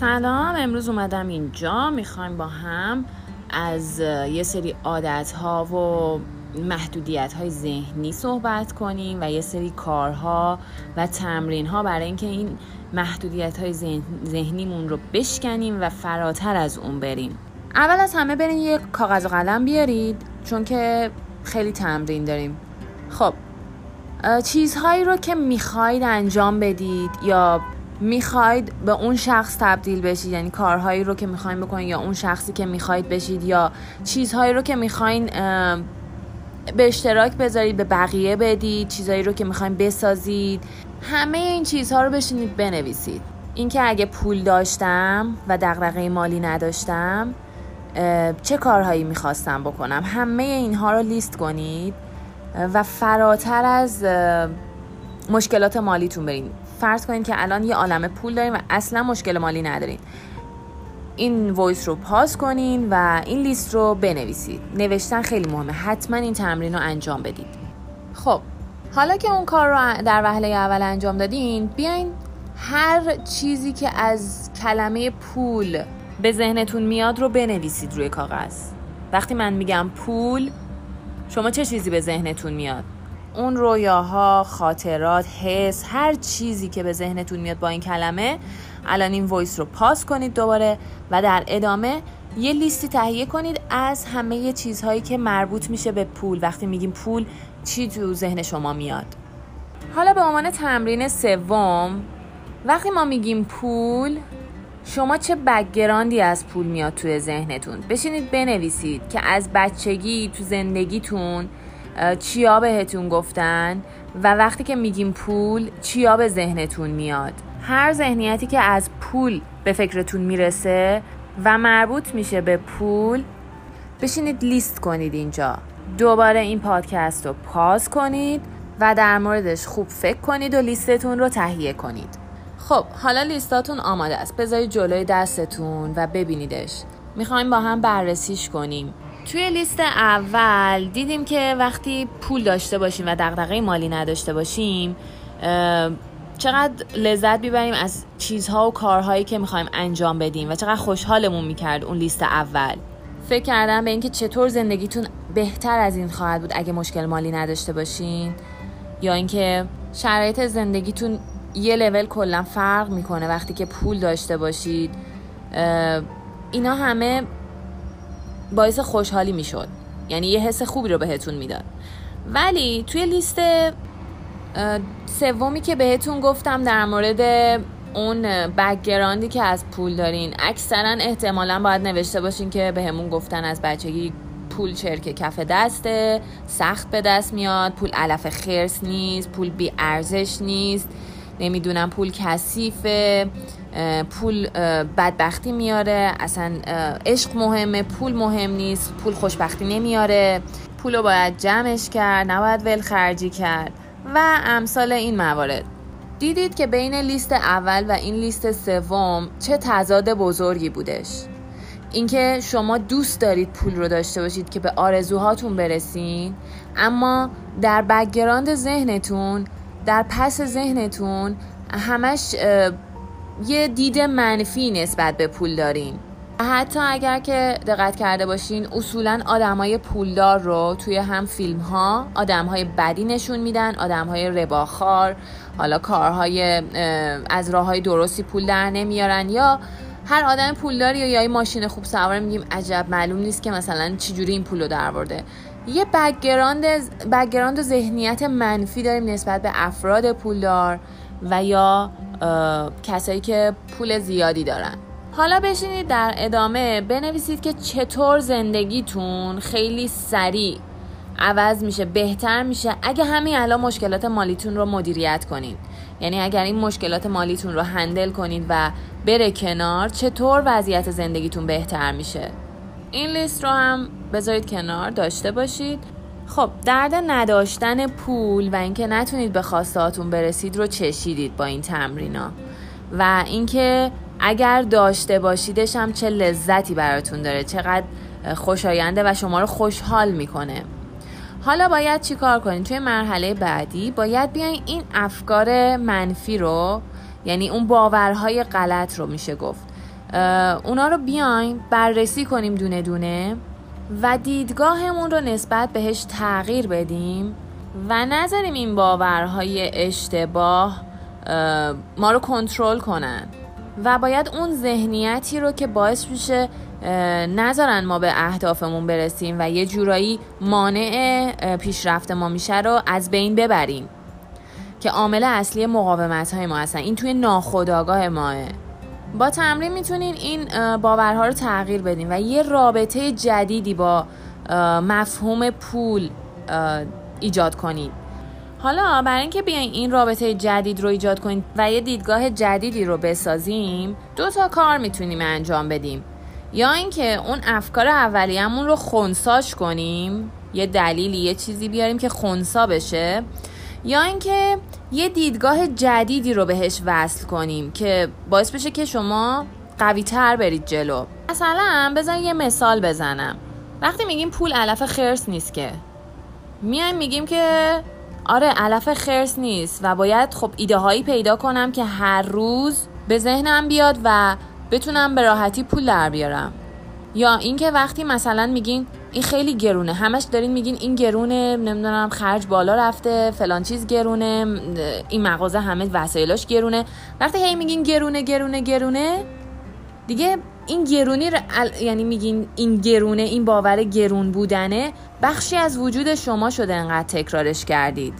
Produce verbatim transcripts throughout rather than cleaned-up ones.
سلام، امروز اومدم اینجا میخوایم با هم از یه سری عادت‌ها و محدودیت‌های ذهنی صحبت کنیم و یه سری کارها و تمرین‌ها برای اینکه این محدودیت‌های ذهنیمون رو بشکنیم و فراتر از اون بریم. اول از همه برین یه کاغذ و قلم بیارید چون که خیلی تمرین داریم. خب چیزهایی رو که میخواید انجام بدید یا میخواید به اون شخص تبدیل بشید، یعنی کارهایی رو که میخواید بکنید یا اون شخصی که میخواید بشید یا چیزهایی رو که میخواید به اشتراک بذارید به بقیه بدید، چیزهایی رو که میخواید بسازید، همه این چیزها رو بشینید بنویسید. اینکه اگه پول داشتم و دغدغه مالی نداشتم چه کارهایی میخواستم بکنم، همه اینها رو لیست کنید و فراتر از مشکلات مالیتون برین. فرض کنید که الان یه عالمه پول دارین و اصلا مشکل مالی ندارین. این وایس رو پاس کنین و این لیست رو بنویسید. نوشتن خیلی مهمه، حتما این تمرین رو انجام بدید. خب حالا که اون کار رو در وهله اول انجام دادین، بیاین هر چیزی که از کلمه پول به ذهنتون میاد رو بنویسید روی کاغذ. وقتی من میگم پول، شما چه چیزی به ذهنتون میاد؟ اون رویاها، خاطرات، حس، هر چیزی که به ذهنتون میاد با این کلمه. الان این وایس رو پاس کنید دوباره و در ادامه یه لیستی تهیه کنید از همه چیزهایی که مربوط میشه به پول. وقتی میگیم پول، چی تو ذهن شما میاد؟ حالا به عنوان تمرین سوم، وقتی ما میگیم پول، شما چه بک‌گراندی از پول میاد توی ذهنتون؟ بشینید بنویسید که از بچگی تو زندگیتون چیا بهتون گفتن و وقتی که میگیم پول چیا به ذهنتون میاد. هر ذهنیتی که از پول به فکرتون میرسه و مربوط میشه به پول، بشینید لیست کنید اینجا. دوباره این پادکست رو پاز کنید و در موردش خوب فکر کنید و لیستتون رو تهیه کنید. خب حالا لیستاتون آماده است، بذارید جلوی دستتون و ببینیدش. میخوایم با هم بررسیش کنیم. توی لیست اول دیدیم که وقتی پول داشته باشیم و دغدغه مالی نداشته باشیم چقدر لذت میبریم از چیزها و کارهایی که میخوایم انجام بدیم و چقدر خوشحالمون میکرد اون لیست اول. فکر کردم به اینکه چطور زندگیتون بهتر از این خواهد بود اگه مشکل مالی نداشته باشین، یا اینکه شرایط زندگیتون یه لول کلا فرق میکنه وقتی که پول داشته باشید. اینا همه باعث خوشحالی میشد، یعنی یه حس خوبی رو بهتون میداد. ولی توی لیست سومی که بهتون گفتم در مورد اون بک‌گراندی که از پول دارین، اکثرا احتمالاً باید نوشته باشین که بهمون گفتن از بچگی پول چرک کف دسته، سخت به دست میاد، پول علف خرس نیست، پول بی ارزش نیست، نمیدونم پول کثیفه، پول بدبختی میاره، اصلا عشق مهمه، پول مهم نیست، پول خوشبختی نمیاره، پولو باید جمعش کرد، نباید ول خرجی کرد و امثال این موارد. دیدید که بین لیست اول و این لیست سوم چه تضاد بزرگی بودش. اینکه شما دوست دارید پول رو داشته باشید که به آرزوهاتون برسین، اما در بک‌گراند ذهنتون، در پس ذهنتون همش یه دید منفی نسبت به پول دارین. حتی اگر که دقت کرده باشین، اصولاً آدمای پولدار رو توی هم فیلم‌ها آدم‌های بدی نشون میدن، آدم‌های رباخوار، حالا کارهای از راه‌های درستی پول در نمیارن، یا هر آدم پولداری یا یه ماشین خوب سواره میگیم عجب، معلوم نیست که مثلا چی جوری این پولو درآورده. یه بک‌گراند بک‌گراند و ذهنیت منفی داریم نسبت به افراد پولدار و یا کسایی که پول زیادی دارن. حالا بشینید در ادامه بنویسید که چطور زندگیتون خیلی سریع عوض میشه، بهتر میشه اگه همین الان مشکلات مالیتون رو مدیریت کنین. یعنی اگر این مشکلات مالیتون رو هندل کنید و بره کنار، چطور وضعیت زندگیتون بهتر میشه. این لیست رو هم بذارید کنار، داشته باشید. خب درد نداشتن پول و اینکه نتونید به خواستهاتون برسید رو چشیدید با این تمرینا، و اینکه اگر داشته باشیدش هم چه لذتی براتون داره، چقدر خوشاینده و شما رو خوشحال میکنه. حالا باید چی کار کنید؟ توی مرحله بعدی باید بیاین این افکار منفی رو، یعنی اون باورهای غلط رو میشه گفت، اونا رو بیایم بررسی کنیم دونه دونه و دیدگاهمون رو نسبت بهش تغییر بدیم و نذاریم این باورهای اشتباه ما رو کنترل کنن و باید اون ذهنیتی رو که باعث میشه نذارن ما به اهدافمون برسیم و یه جورایی مانع پیشرفت ما میشه رو از بین ببریم که عامل اصلی مقاومت های ما هستن. این توی ناخودآگاه ماه. با تمرین میتونین این باورها رو تغییر بدین و یه رابطه جدیدی با مفهوم پول ایجاد کنین. حالا برای اینکه بیاین این رابطه جدید رو ایجاد کنین و یه دیدگاه جدیدی رو بسازیم، دو تا کار میتونیم انجام بدیم. یا اینکه اون افکار اولیه‌مون رو خنثیش کنیم، یه دلیلی یه چیزی بیاریم که خنثی بشه، یا اینکه یه دیدگاه جدیدی رو بهش وصل کنیم که باعث بشه که شما قوی‌تر برید جلو. مثلا بذارید یه مثال بزنم. وقتی میگیم پول علف خرس نیست که، میایم میگیم که آره علف خرس نیست و باید خب ایده هایی پیدا کنم که هر روز به ذهنم بیاد و بتونم به راحتی پول در بیارم. یا اینکه وقتی مثلا میگین این خیلی گرونه، همش دارین میگین این گرونه، نمیدونم خرج بالا رفته، فلان چیز گرونه، این مغازه همه وسایلش گرونه، وقتی هی میگین گرونه گرونه گرونه، دیگه این گرونی را... یعنی میگین این گرونه، این باور گرون بودنه بخشی از وجود شما شده، انقدر تکرارش کردید.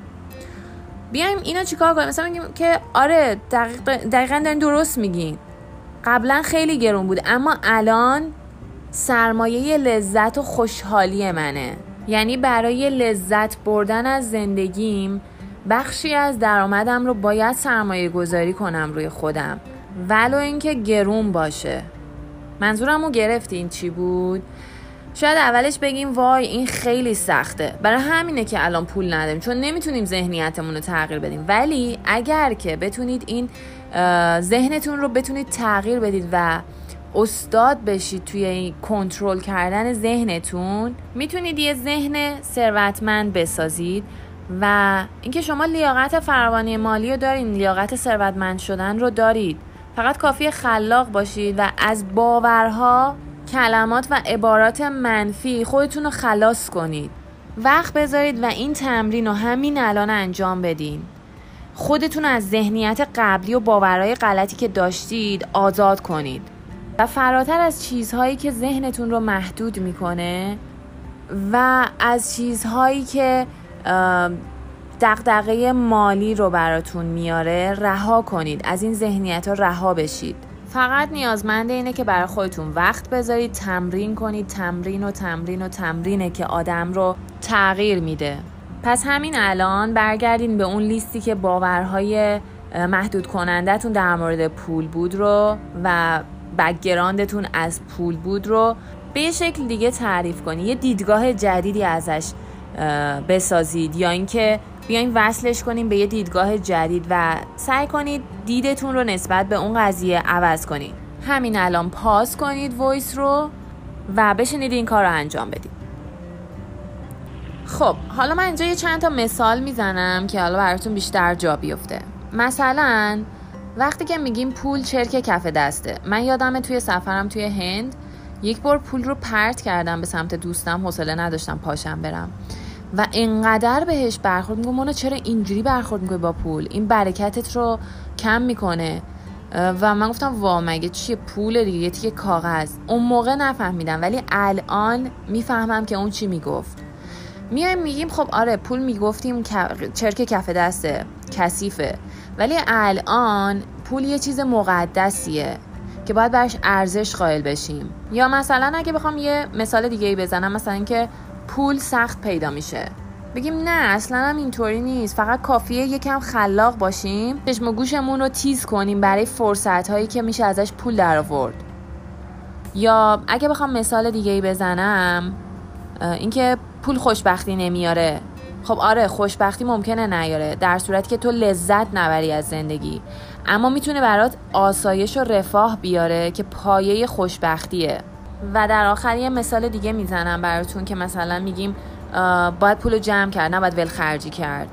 بیایم اینو چیکار کنیم؟ مثلا میگیم که آره دقیق... دقیقاً دارین درست میگین، قبلا خیلی گرون بود اما الان سرمایه لذت و خوشحالی منه. یعنی برای لذت بردن از زندگیم بخشی از درآمدم رو باید سرمایه گذاری کنم روی خودم ولو اینکه گرون باشه. منظورم رو گرفتین چی بود؟ شاید اولش بگیم وای این خیلی سخته، برای همینه که الان پول نداریم، چون نمیتونیم ذهنیتمون رو تغییر بدیم. ولی اگر که بتونید این ذهنتون رو بتونید تغییر بدید و استاد بشید توی کنترل کردن ذهنتون، میتونید یه ذهن ثروتمند بسازید و اینکه شما لیاقت فراوانی مالی رو دارین، لیاقت ثروتمند شدن رو دارید. فقط کافیه خلاق باشید و از باورها، کلمات و عبارات منفی خودتون رو خلاص کنید. وقت بذارید و این تمرین رو همین الان انجام بدین. خودتون از ذهنیت قبلی و باورهای غلطی که داشتید آزاد کنید و فراتر از چیزهایی که ذهنتون رو محدود میکنه و از چیزهایی که دغدغه مالی رو براتون میاره رها کنید. از این ذهنیت ها رها بشید. فقط نیازمنده اینه که برای خودتون وقت بذارید، تمرین کنید. تمرین و تمرین و تمرینه که آدم رو تغییر میده. پس همین الان برگردین به اون لیستی که باورهای محدود کنندتون در مورد پول بود رو و بک‌گراندتون از پول بود رو به یه شکل دیگه تعریف کنید. یه دیدگاه جدیدی ازش بسازید یا اینکه بیاین وصلش کنیم به یه دیدگاه جدید و سعی کنید دیدتون رو نسبت به اون قضیه عوض کنید. همین الان پاس کنید وایس رو و بشینید این کار رو انجام بدید. خب حالا من اینجا یه چند تا مثال میزنم که حالا براتون بیشتر جا بیفته. مثلا وقتی که میگیم پول چرک کف دسته، من یادمه توی سفرم توی هند یک بار پول رو پرت کردم به سمت دوستم، حوصله نداشتم پاشم برم و انقدر بهش برخورد میکنم، منو چرا اینجوری برخورد میکنی با پول، این برکتت رو کم میکنه. و من گفتم وا مگه چیه، پول دیگه، یه تیکه کاغذ. اون موقع نفهمیدم ولی الان میفهمم که اون چی میگفت. میایم میگیم خب آره پول میگفتیم چرک کف دسته، کثیفه، ولی الان پول یه چیز مقدسیه که باید برش ارزش قائل بشیم. یا مثلا اگه بخوام یه مثال دیگه ای بزنم، مثلا اینکه پول سخت پیدا میشه، بگیم نه اصلا هم اینطوری نیست، فقط کافیه یکم خلاق باشیم، چشم و گوشمون رو تیز کنیم برای فرصت هایی که میشه ازش پول در آورد. یا اگه بخوام مثال دیگه ای بزنم، اینکه پول خوشبختی نمیاره. خب آره خوشبختی ممکنه نیاره در صورتی که تو لذت نبری از زندگی، اما میتونه برات آسایش و رفاه بیاره که پایه خوشبختیه. و در آخر یه مثال دیگه میزنم براتون که مثلا میگیم باید پولو جمع کرد، نباید ولخرجی کرد.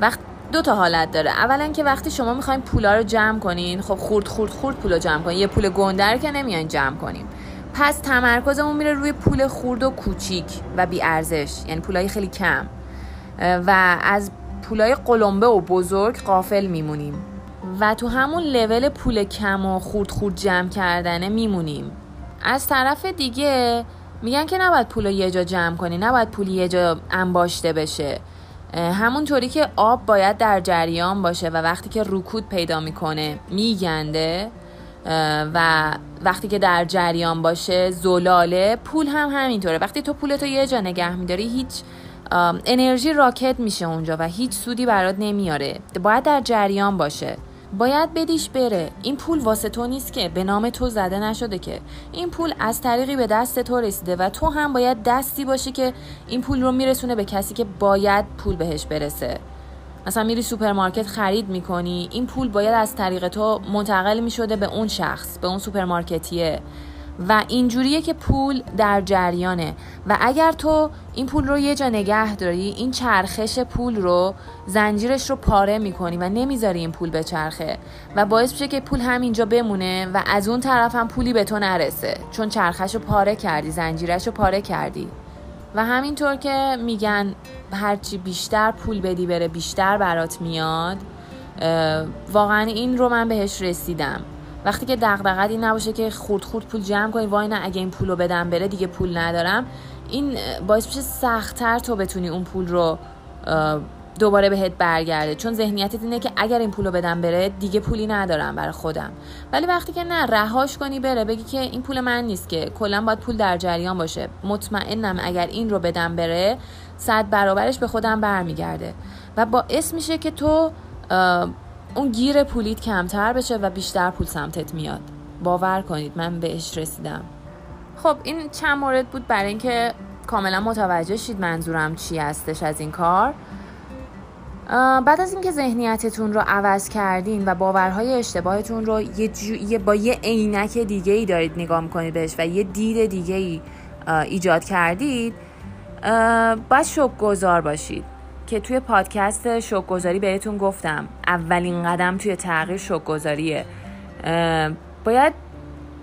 وقت دو تا حالت داره. اولا که وقتی شما میخواین پولا رو جمع کنین، خب خورد خورد خورد پولا جمع کنین، یه پول گنده رو که نمیان جمع کنیم. پس تمرکزمون میره روی پول خورد و کوچیک و بی ارزش، یعنی پولای خیلی کم، و از پولای قلمبه و بزرگ غافل میمونیم و تو همون لول پول کم و خورد خورد جمع کردنه میمونیم. از طرف دیگه میگن که نباید پول رو یه جا جمع کنی، نباید پول یه جا انباشته بشه. همونطوری که آب باید در جریان باشه و وقتی که رکود پیدا میکنه میگنده و وقتی که در جریان باشه زلاله، پول هم همینطوره. وقتی تو پولتو یه جا نگه میداری هیچ انرژی راکت میشه اونجا و هیچ سودی برات نمیاره. باید در جریان باشه، باید بدیش بره. این پول واسه تو نیست که، به نام تو زده نشده که، این پول از طریقی به دست تو رسیده و تو هم باید دستی باشی که این پول رو میرسونه به کسی که باید پول بهش برسه. مثلا میری سوپرمارکت خرید میکنی، این پول باید از طریق تو منتقل میشده به اون شخص، به اون سوپرمارکتیه. و اینجوریه که پول در جریانه و اگر تو این پول رو یه جا نگه داری، این چرخش پول رو، زنجیرش رو پاره میکنی و نمیذاری این پول به چرخه و باعث میشه که پول همینجا بمونه و از اون طرف هم پولی به تو نرسه، چون چرخش رو پاره کردی، زنجیرش رو پاره کردی. و همینطور که میگن هرچی بیشتر پول بدی بره بیشتر برات میاد، واقعا این رو من بهش رسیدم. وقتی که دغدغه‌ت این نباشه که خورد خورد پول جمع کنی، وای نه اگه این پولو بدم بره دیگه پول ندارم، این باعث میشه سخت‌تر تو بتونی اون پول رو دوباره بهت برگرده، چون ذهنیتت اینه که اگر این پولو بدم بره دیگه پولی ندارم برای خودم. ولی وقتی که نه، رهاش کنی بره، بگی که این پول من نیست که، کلا باید پول در جریان باشه، مطمئنم اگر این رو بدم بره صد برابرش به خودم برمیگرده و باعث میشه که تو اون گیر پولیت کمتر بشه و بیشتر پول سمتت میاد. باور کنید من بهش رسیدم. خب این چند مورد بود برای اینکه کاملا متوجه شید منظورم چی هستش از این کار. بعد از اینکه ذهنیتتون رو عوض کردین و باورهای اشتباهتون رو یه جو... یه با یه عینک دیگه ای دارید نگاه میکنید بهش و یه دید دیگه ای ایجاد کردید، باید شکرگزار باشید که توی پادکست شوک‌گذاری بهتون گفتم اولین قدم توی تغییر شوک‌گذاریه. باید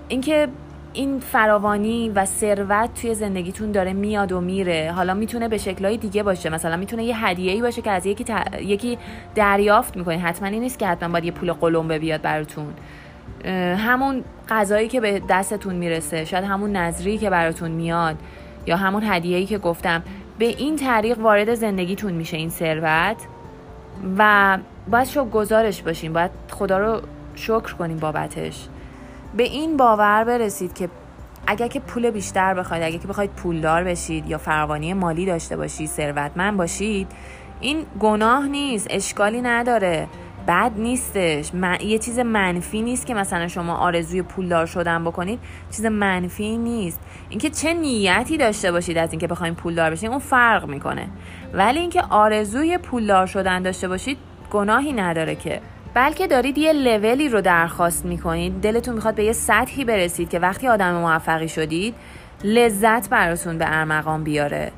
اینکه این فراوانی و ثروت توی زندگیتون داره میاد و میره، حالا میتونه به شکل‌های دیگه باشه، مثلا میتونه یه هدیه‌ای باشه که از یکی, ت... یکی دریافت میکنین، حتما این نیست که حتما باید یه پول قلمبه بیاد براتون. همون غذایی که به دستتون میرسه، شاید همون نظری که براتون میاد، یا همون هدیه‌ای که گفتم، به این طریق وارد زندگیتون میشه این ثروت و باید شکرگزارش باشین، باید خدا رو شکر کنین بابتش. به این باور برسید که اگر که پول بیشتر بخواید، اگر که بخواید پولدار بشید یا فراوانی مالی داشته باشید، ثروتمند باشید، این گناه نیست، اشکالی نداره، بد نیستش، من... یه چیز منفی نیست که مثلا شما آرزوی پولدار شدن بکنید، چیز منفی نیست. اینکه چه نیتی داشته باشید از اینکه بخواید پولدار بشید اون فرق میکنه، ولی اینکه آرزوی پولدار شدن داشته باشید گناهی نداره که، بلکه دارید یه لولی رو درخواست میکنید، دلتون میخواد به یه سطحی برسید که وقتی آدم موفقی شدید لذت براتون به ارمغان بیاره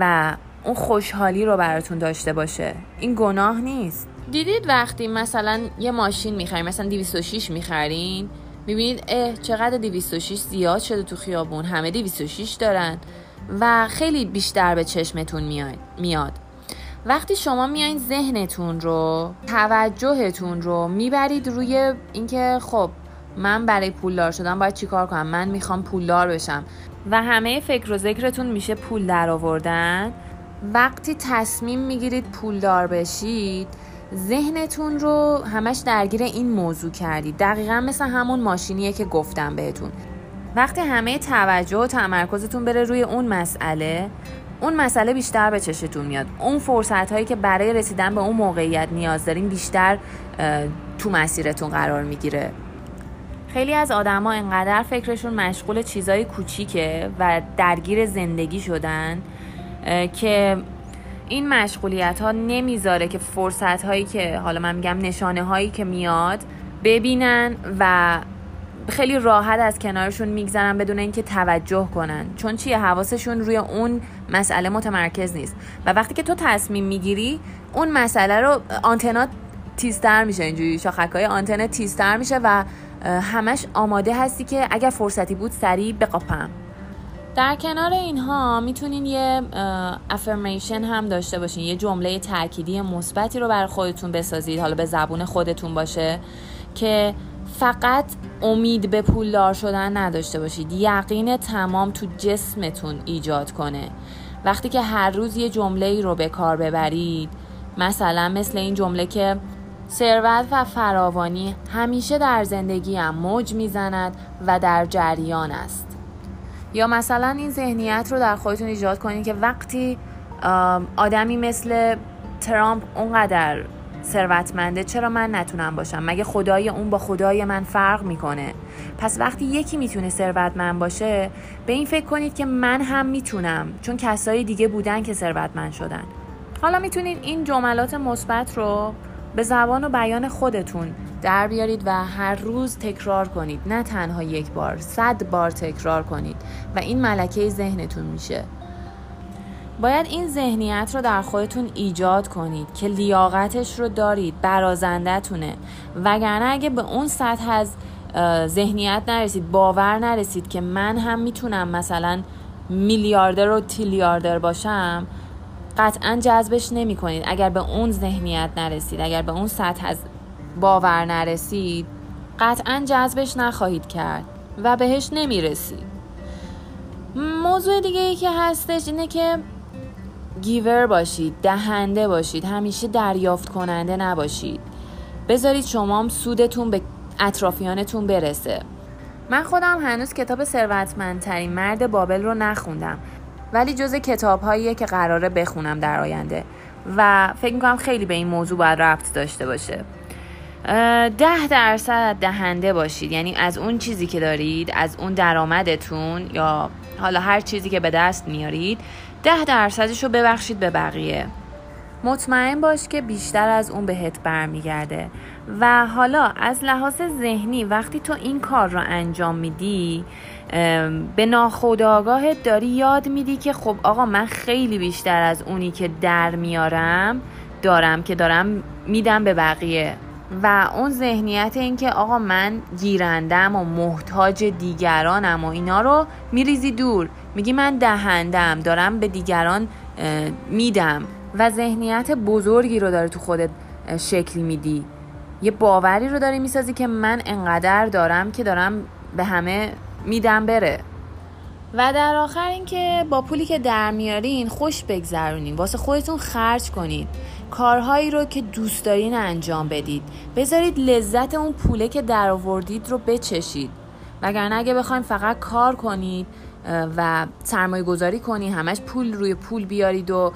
و اون خوشحالی رو براتون داشته باشه. این گناه نیست. دیدید وقتی مثلا یه ماشین میخرین، مثلا دویست و شش میخرین، میبینید اه چقدر دویست و شش زیاد شده تو خیابون، همه دویست و شش دارن و خیلی بیشتر به چشمتون میاد. وقتی شما میایین ذهنتون رو، توجهتون رو میبرید روی اینکه خب من برای پولدار شدن باید چیکار کنم، من میخوام پولدار بشم و همه فکر و ذکرتون میشه پول در آوردن. وقتی تصمیم میگیرید پولدار بشید، ذهنتون رو همش درگیر این موضوع کردید، دقیقا مثل همون ماشینیه که گفتم بهتون. وقتی همه توجه و تمرکزتون بره روی اون مسئله، اون مسئله بیشتر به چشتون میاد، اون فرصت هایی که برای رسیدن به اون موقعیت نیاز دارین بیشتر تو مسیرتون قرار میگیره. خیلی از آدم ها اینقدر فکرشون مشغول چیزای کوچیکه و درگیر زندگی شدن که این مشغولیت ها نمیذاره که فرصت هایی که حالا من میگم نشانه هایی که میاد ببینن و خیلی راحت از کنارشون میگذرن بدون اینکه توجه کنن، چون چیه، حواسشون روی اون مسئله متمرکز نیست. و وقتی که تو تصمیم میگیری اون مسئله رو، آنتنات تیزتر میشه، اینجوری شاخکای آنتن تیزتر میشه و همش آماده هستی که اگر فرصتی بود سریع بقاپم. در کنار اینها میتونین یه افرمیشن هم داشته باشین، یه جمله تأکیدی مثبتی رو برای خودتون بسازید، حالا به زبون خودتون باشه، که فقط امید به پولدار شدن نداشته باشید، یقین تمام تو جسمتون ایجاد کنه. وقتی که هر روز یه جمله‌ای رو به کار ببرید، مثلا مثل این جمله که ثروت و فراوانی همیشه در زندگیم موج میزند و در جریان است، یا مثلا این ذهنیت رو در خودتون ایجاد کنید که وقتی آدمی مثل ترامپ اونقدر ثروتمنده چرا من نتونم باشم؟ مگه خدای اون با خدای من فرق میکنه؟ پس وقتی یکی میتونه ثروتمند باشه به این فکر کنید که من هم میتونم، چون کسای دیگه بودن که ثروتمند شدن. حالا میتونید این جملات مثبت رو به زبان و بیان خودتون در بیارید و هر روز تکرار کنید، نه تنها یک بار، صد بار تکرار کنید و این ملکه ذهنتون میشه. باید این ذهنیت رو در خودتون ایجاد کنید که لیاقتش رو دارید، برازندتونه، وگرنه اگه به اون سطح از ذهنیت نرسید، باور نرسید که من هم میتونم مثلا میلیاردر و تریلیاردر باشم، قطعاً جذبش نمی کنید. اگر به اون ذهنیت نرسید، اگر به اون سطح از باور نرسید، قطعاً جذبش نخواهید کرد و بهش نمی رسید. موضوع دیگه ای که هستش اینه که گیور باشید، دهنده باشید، همیشه دریافت کننده نباشید. بذارید شما هم سودتون به اطرافیانتون برسه. من خودم هنوز کتاب ثروتمندترین مرد بابل رو نخوندم، ولی جز کتاب‌هاییه که قراره بخونم در آینده و فکر می‌کنم خیلی به این موضوع باید ربط داشته باشه. ده درصد دهنده باشید، یعنی از اون چیزی که دارید، از اون درآمدتون یا حالا هر چیزی که به دست میارید، ده درصدش رو ببخشید به بقیه. مطمئن باش که بیشتر از اون بهت برمیگرده. و حالا از لحاظ ذهنی وقتی تو این کار رو انجام میدی، به ناخودآگاهت داری یاد میدی که خب آقا من خیلی بیشتر از اونی که در میارم دارم که دارم میدم به بقیه. و اون ذهنیت این که آقا من گیرندم و محتاج دیگرانم و اینا رو میریزی دور، میگی من دهندم، دارم به دیگران میدم و ذهنیت بزرگی رو داره تو خودت شکل میدی. یه باوری رو داری میسازی که من انقدر دارم که دارم به همه میدم بره. و در آخر این که با پولی که در میارین خوش بگذرونین، واسه خودتون خرج کنید، کارهایی رو که دوست دارین انجام بدید، بذارید لذت اون پوله که در آوردید رو بچشید. وگرنه اگه بخواید فقط کار کنید و سرمایه گذاری کنید، همش پول روی پول بیارید و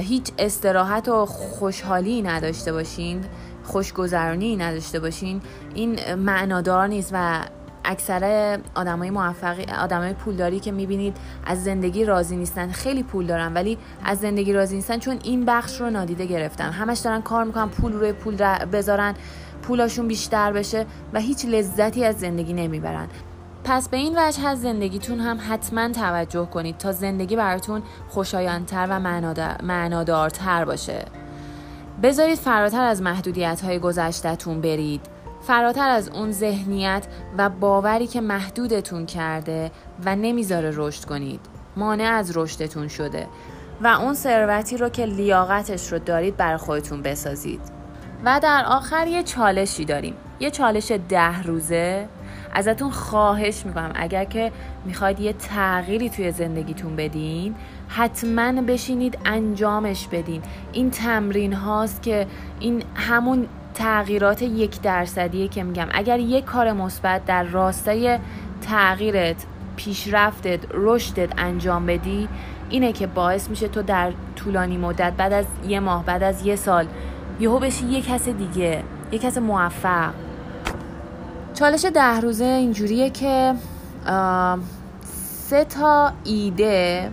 هیچ استراحت و خوشحالی نداشته باشین، خوشگذرونی نداشته باشین، این معنادار نیست. و اکثر آدمای موفقی، آدمای پولداری که میبینید از زندگی راضی نیستن، خیلی پول دارن ولی از زندگی راضی نیستن چون این بخش رو نادیده گرفتن. همش دارن کار میکنن، پول روی پول بذارن، پولاشون بیشتر بشه و هیچ لذتی از زندگی نمیبرن. پس به این وجه از زندگیتون هم حتما توجه کنید تا زندگی براتون خوشایندتر و معنادارتر باشه. بذارید فراتر از محدودیت‌های گذشته‌تون برید، فراتر از اون ذهنیت و باوری که محدودتون کرده و نمیذاره رشد کنید، مانع از رشدتون شده، و اون ثروتی رو که لیاقتش رو دارید برای خودتون بسازید. و در آخر یه چالشی داریم، یه چالش ده روزه. ازتون خواهش میکنم اگر که میخواید یه تغییری توی زندگیتون بدین، حتما بشینید انجامش بدین. این تمرین هاست که این همون تغییرات یک درصدیه که میگم اگر یک کار مثبت در راستای تغییرت، پیشرفتت، رشدت انجام بدی، اینه که باعث میشه تو در طولانی مدت، بعد از یه ماه، بعد از یه سال، یهو بشی یک کس دیگه، یک کس موفق. چالش ده روزه اینجوریه که سه تا ایده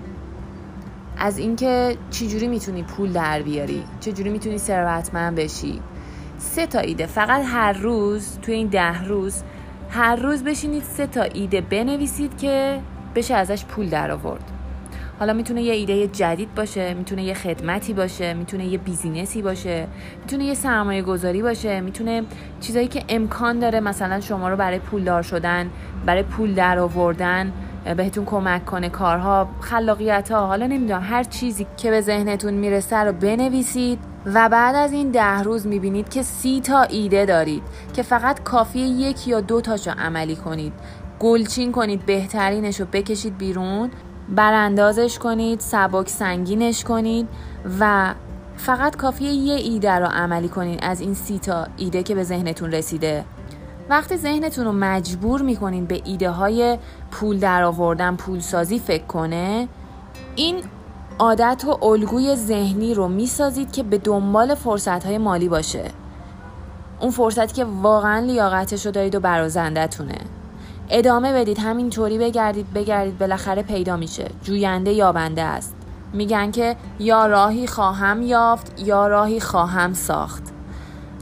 از اینکه چجوری میتونی پول در بیاری، چجوری میتونی ثروتمند بشی، سه تا ایده فقط هر روز توی این ده روز، هر روز بشینید سه تا ایده بنویسید که بشه ازش پول در آورد. حالا میتونه یه ایده جدید باشه، میتونه یه خدمتی باشه، میتونه یه بیزینسی باشه، میتونه یه سرمایه گذاری باشه، میتونه چیزایی که امکان داره مثلا شما رو برای پولدار شدن، برای پول در آوردن بهتون کمک کنه، کارها، خلاقیت‌ها، حالا نمیدونم هر چیزی که به ذهنتون میرسه رو بنویسید و بعد از این ده روز میبینید که سی تا ایده دارید که فقط کافیه یک یا دو تاشو عملی کنید، گلچین کنید، بهترینشو بکشید بیرون، براندازش کنید، سبک سنگینش کنید و فقط کافیه یه ایده رو عملی کنید از این سی تا ایده که به ذهنتون رسیده. وقتی ذهنتون رو مجبور میکنین به ایده های پول در آوردن، پول سازی فکر کنه، این عادت و الگوی ذهنی رو میسازید که به دنبال فرصت های مالی باشه، اون فرصتی که واقعا لیاقتش رو دارید و برازندتونه. ادامه بدید، همینطوری بگردید بگردید بالاخره پیدا میشه. جوینده یابنده است. میگن که یا راهی خواهم یافت یا راهی خواهم ساخت.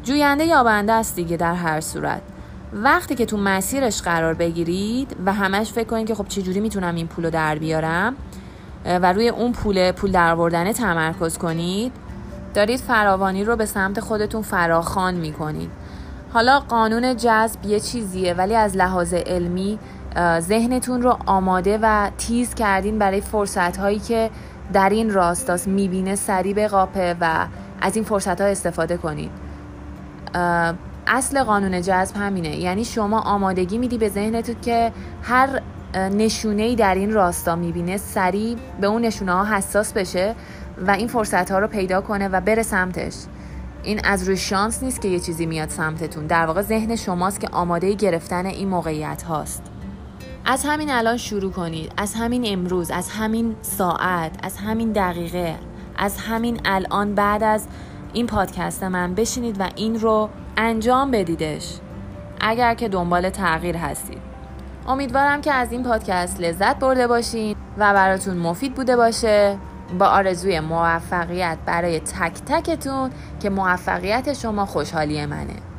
جوینده یابنده است دیگه. در هر صورت وقتی که تو مسیرش قرار بگیرید و همش فکر کنید که خب چجوری میتونم این پولو در بیارم و روی اون پول پول در آوردن تمرکز کنید، دارید فراوانی رو به سمت خودتون فراخوان میکنید. حالا قانون جذب یه چیزیه، ولی از لحاظ علمی ذهنتون رو آماده و تیز کردین برای فرصت‌هایی که در این راستاست، میبینه سریع بقاپه و از این فرصت‌ها استفاده کنید. اصل قانون جذب همینه، یعنی شما آمادگی میدی به ذهنتون که هر نشونه‌ای در این راستا میبینه سریع به اون نشونه‌ها حساس بشه و این فرصت‌ها رو پیدا کنه و بره سمتش. این از روی شانس نیست که یه چیزی میاد سمتتون، در واقع ذهن شماست که آماده گرفتن این موقعیت هاست. از همین الان شروع کنید، از همین امروز، از همین ساعت، از همین دقیقه، از همین الان. بعد از این پادکست من بشینید و این رو انجام بدیدش اگر که دنبال تغییر هستید. امیدوارم که از این پادکست لذت برده باشین و براتون مفید بوده باشه. با آرزوی موفقیت برای تک تکتون که موفقیت شما خوشحالی منه.